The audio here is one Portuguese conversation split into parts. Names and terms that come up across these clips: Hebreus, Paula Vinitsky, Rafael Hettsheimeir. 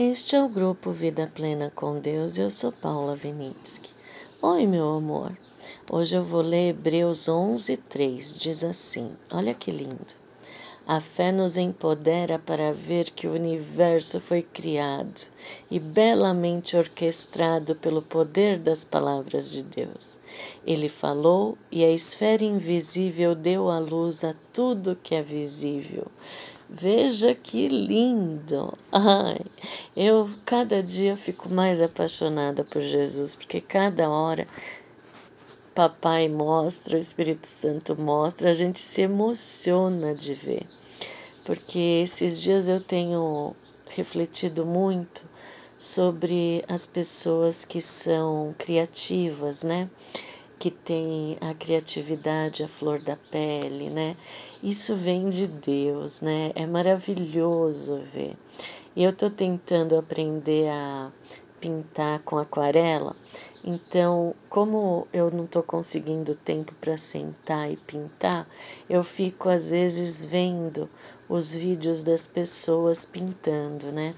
Este é o grupo Vida Plena com Deus. Eu sou Paula Vinitsky. Oi, meu amor. Hoje eu vou ler Hebreus 11:3. Diz assim, olha que lindo. A fé nos empodera para ver que o universo foi criado e belamente orquestrado pelo poder das palavras de Deus. Ele falou e a esfera invisível deu à luz a tudo que é visível. Veja que lindo! Ai, eu cada dia fico mais apaixonada por Jesus, porque cada hora Papai mostra, o Espírito Santo mostra, a gente se emociona de ver. Porque esses dias eu tenho refletido muito sobre as pessoas que são criativas, né? Que tem a criatividade, a flor da pele, né? Isso vem de Deus, né? É maravilhoso ver. E eu tô tentando aprender a pintar com aquarela, então, como eu não tô conseguindo tempo para sentar e pintar, eu fico às vezes vendo os vídeos das pessoas pintando, né?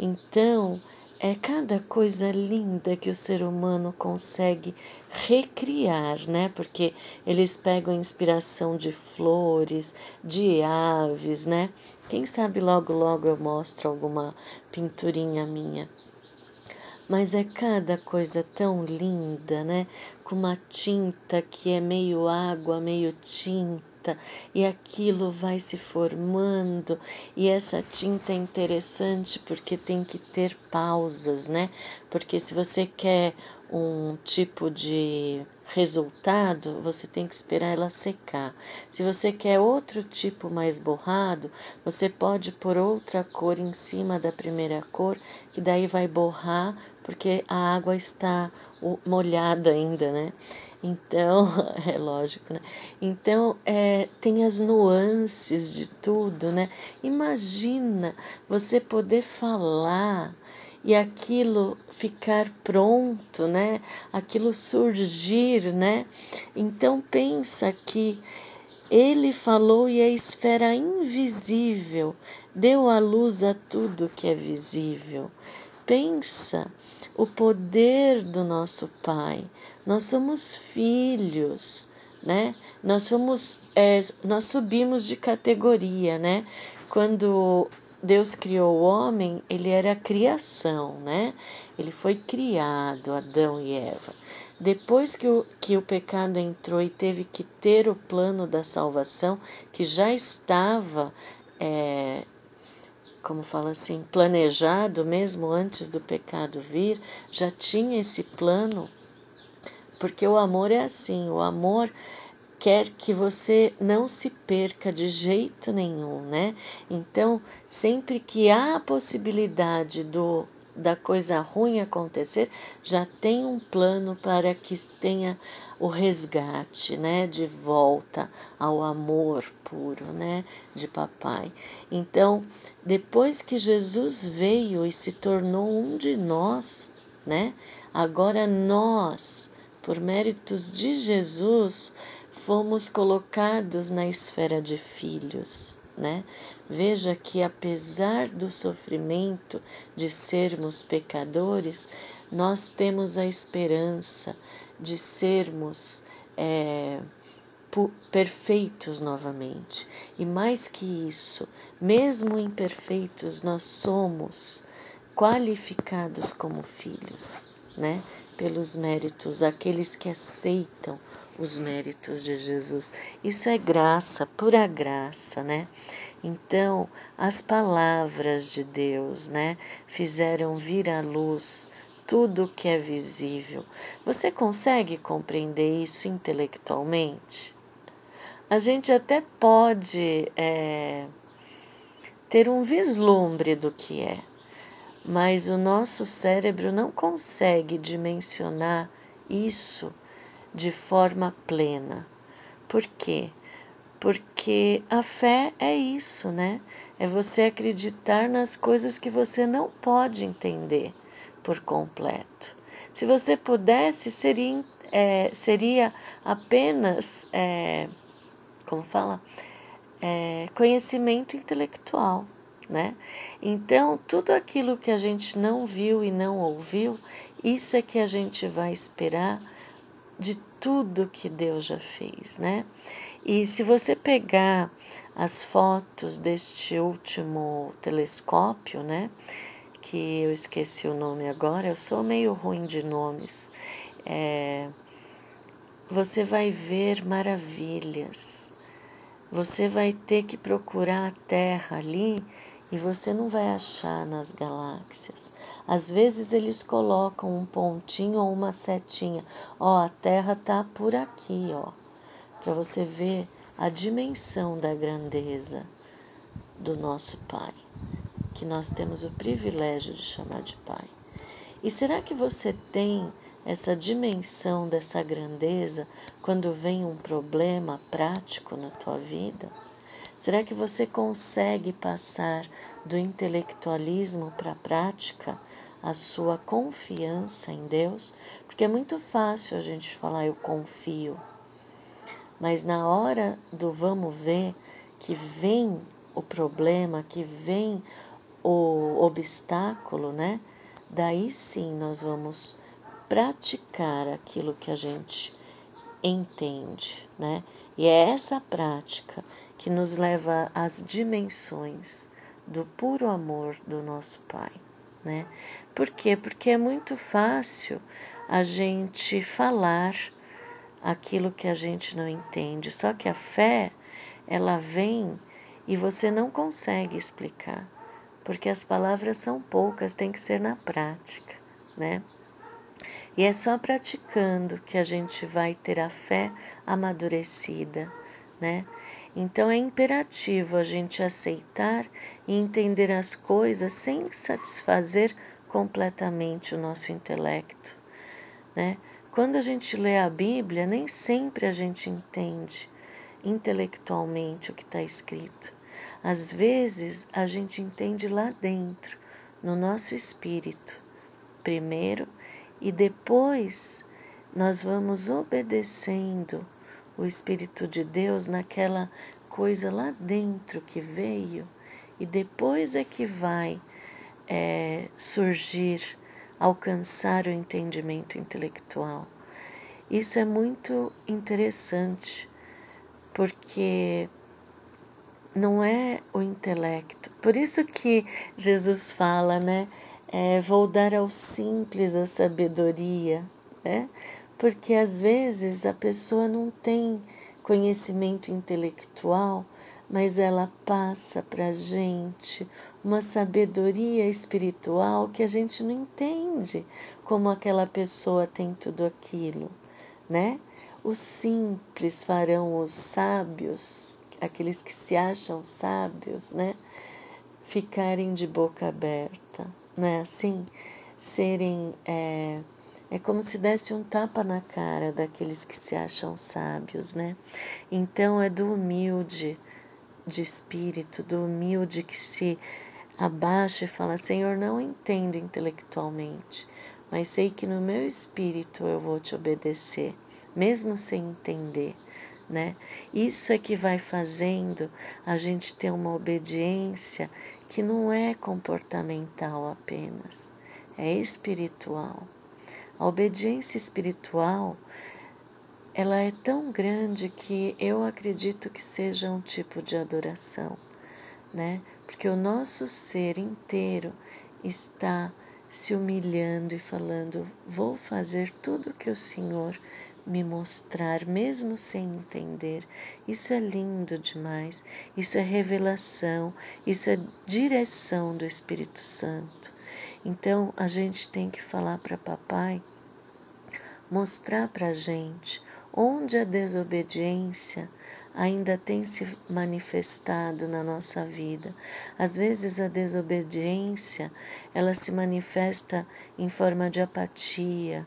Então, é cada coisa linda que o ser humano consegue recriar, né? Porque eles pegam inspiração de flores, de aves, né? Quem sabe logo, logo eu mostro alguma pinturinha minha. Mas é cada coisa tão linda, né? Com uma tinta que é meio água, meio tinta. E aquilo vai se formando, e essa tinta é interessante porque tem que ter pausas, né? Porque se você quer um tipo de resultado, você tem que esperar ela secar. Se você quer outro tipo mais borrado, você pode pôr outra cor em cima da primeira cor, que daí vai borrar, porque a água está molhada ainda, né? Então, é lógico, né? Então, tem as nuances de tudo, né? Imagina você poder falar e aquilo ficar pronto, né? Aquilo surgir, né? Então, pensa que ele falou e a esfera invisível deu à luz a tudo que é visível. Pensa o poder do nosso Pai. Nós somos filhos, né? Nós subimos de categoria, né? Quando Deus criou o homem, ele era a criação, né? Ele foi criado, Adão e Eva. Depois que o pecado entrou e teve que ter o plano da salvação, que já estava, planejado mesmo antes do pecado vir, já tinha esse plano. Porque o amor é assim, o amor quer que você não se perca de jeito nenhum, né? Então, sempre que há a possibilidade da coisa ruim acontecer, já tem um plano para que tenha o resgate, né? De volta ao amor puro, né? De papai. Então, depois que Jesus veio e se tornou um de nós, né? Agora nós, por méritos de Jesus, fomos colocados na esfera de filhos, né? Veja que apesar do sofrimento de sermos pecadores, nós temos a esperança de sermos perfeitos novamente. E mais que isso, mesmo imperfeitos, nós somos qualificados como filhos, né? Pelos méritos, aqueles que aceitam os méritos de Jesus. Isso é graça, pura graça, né? Então, as palavras de Deus, né, fizeram vir à luz tudo o que é visível. Você consegue compreender isso intelectualmente? A gente até pode ter um vislumbre do que é. Mas o nosso cérebro não consegue dimensionar isso de forma plena. Por quê? Porque a fé é isso, né? É você acreditar nas coisas que você não pode entender por completo. Se você pudesse, seria apenas conhecimento intelectual, né? Então, tudo aquilo que a gente não viu e não ouviu, isso é que a gente vai esperar de tudo que Deus já fez, né? E se você pegar as fotos deste último telescópio, né? Que eu esqueci o nome agora, eu sou meio ruim de nomes. Você vai ver maravilhas. Você vai ter que procurar a Terra ali e você não vai achar nas galáxias. Às vezes eles colocam um pontinho ou uma setinha. Ó, a Terra tá por aqui, ó. Para você ver a dimensão da grandeza do nosso Pai, que nós temos o privilégio de chamar de Pai. E será que você tem essa dimensão dessa grandeza quando vem um problema prático na tua vida? Será que você consegue passar do intelectualismo para a prática a sua confiança em Deus? Porque é muito fácil a gente falar eu confio, mas na hora do vamos ver, que vem o problema, que vem o obstáculo, né? Daí sim nós vamos praticar aquilo que a gente entende, né? E é essa prática que nos leva às dimensões do puro amor do nosso Pai, né? Por quê? Porque é muito fácil a gente falar aquilo que a gente não entende, só que a fé, ela vem e você não consegue explicar, porque as palavras são poucas, tem que ser na prática, né? E é só praticando que a gente vai ter a fé amadurecida, né? Então, é imperativo a gente aceitar e entender as coisas sem satisfazer completamente o nosso intelecto, né? Quando a gente lê a Bíblia, nem sempre a gente entende intelectualmente o que está escrito. Às vezes, a gente entende lá dentro, no nosso espírito, primeiro, e depois nós vamos obedecendo o Espírito de Deus naquela coisa lá dentro que veio, e depois é que vai surgir, alcançar o entendimento intelectual. Isso é muito interessante, porque não é o intelecto. Por isso que Jesus fala, né? Vou dar aos simples a sabedoria, né? Porque às vezes a pessoa não tem conhecimento intelectual, mas ela passa para a gente uma sabedoria espiritual que a gente não entende como aquela pessoa tem tudo aquilo, né? Os simples farão os sábios, aqueles que se acham sábios, né? Ficarem de boca aberta, não é assim? Serem... É como se desse um tapa na cara daqueles que se acham sábios, né? Então, é do humilde de espírito, do humilde que se abaixa e fala, Senhor, não entendo intelectualmente, mas sei que no meu espírito eu vou te obedecer, mesmo sem entender, né? Isso é que vai fazendo a gente ter uma obediência que não é comportamental apenas, é espiritual. A obediência espiritual, ela é tão grande que eu acredito que seja um tipo de adoração, né? Porque o nosso ser inteiro está se humilhando e falando, vou fazer tudo o que o Senhor me mostrar, mesmo sem entender. Isso é lindo demais, isso é revelação, isso é direção do Espírito Santo. Então, a gente tem que falar para papai, mostrar para a gente onde a desobediência ainda tem se manifestado na nossa vida. Às vezes, a desobediência, ela se manifesta em forma de apatia,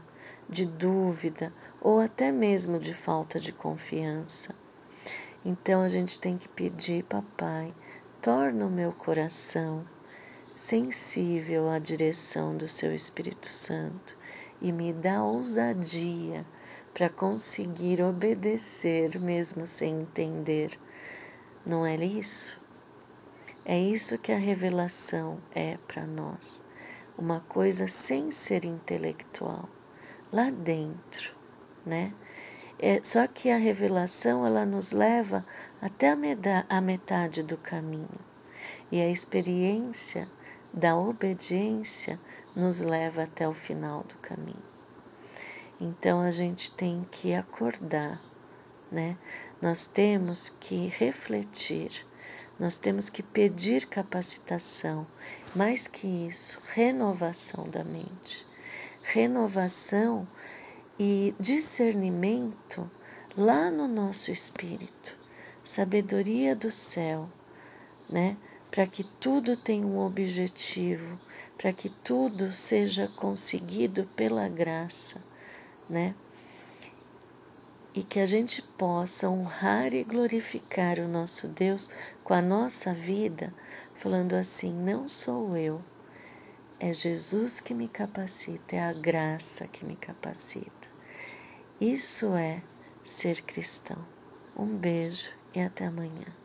de dúvida ou até mesmo de falta de confiança. Então, a gente tem que pedir, papai, torna o meu coração sensível à direção do seu Espírito Santo e me dá ousadia para conseguir obedecer mesmo sem entender. Não é isso? É isso que a revelação é para nós, uma coisa sem ser intelectual, lá dentro, né? Só que a revelação, ela nos leva até a metade do caminho, e a experiência da obediência nos leva até o final do caminho. Então, a gente tem que acordar, né? Nós temos que refletir. Nós temos que pedir capacitação, mais que isso, renovação da mente. Renovação e discernimento lá no nosso espírito, sabedoria do céu, né? Para que tudo tenha um objetivo, para que tudo seja conseguido pela graça, né? E que a gente possa honrar e glorificar o nosso Deus com a nossa vida, falando assim: não sou eu, é Jesus que me capacita, é a graça que me capacita. Isso é ser cristão. Um beijo e até amanhã.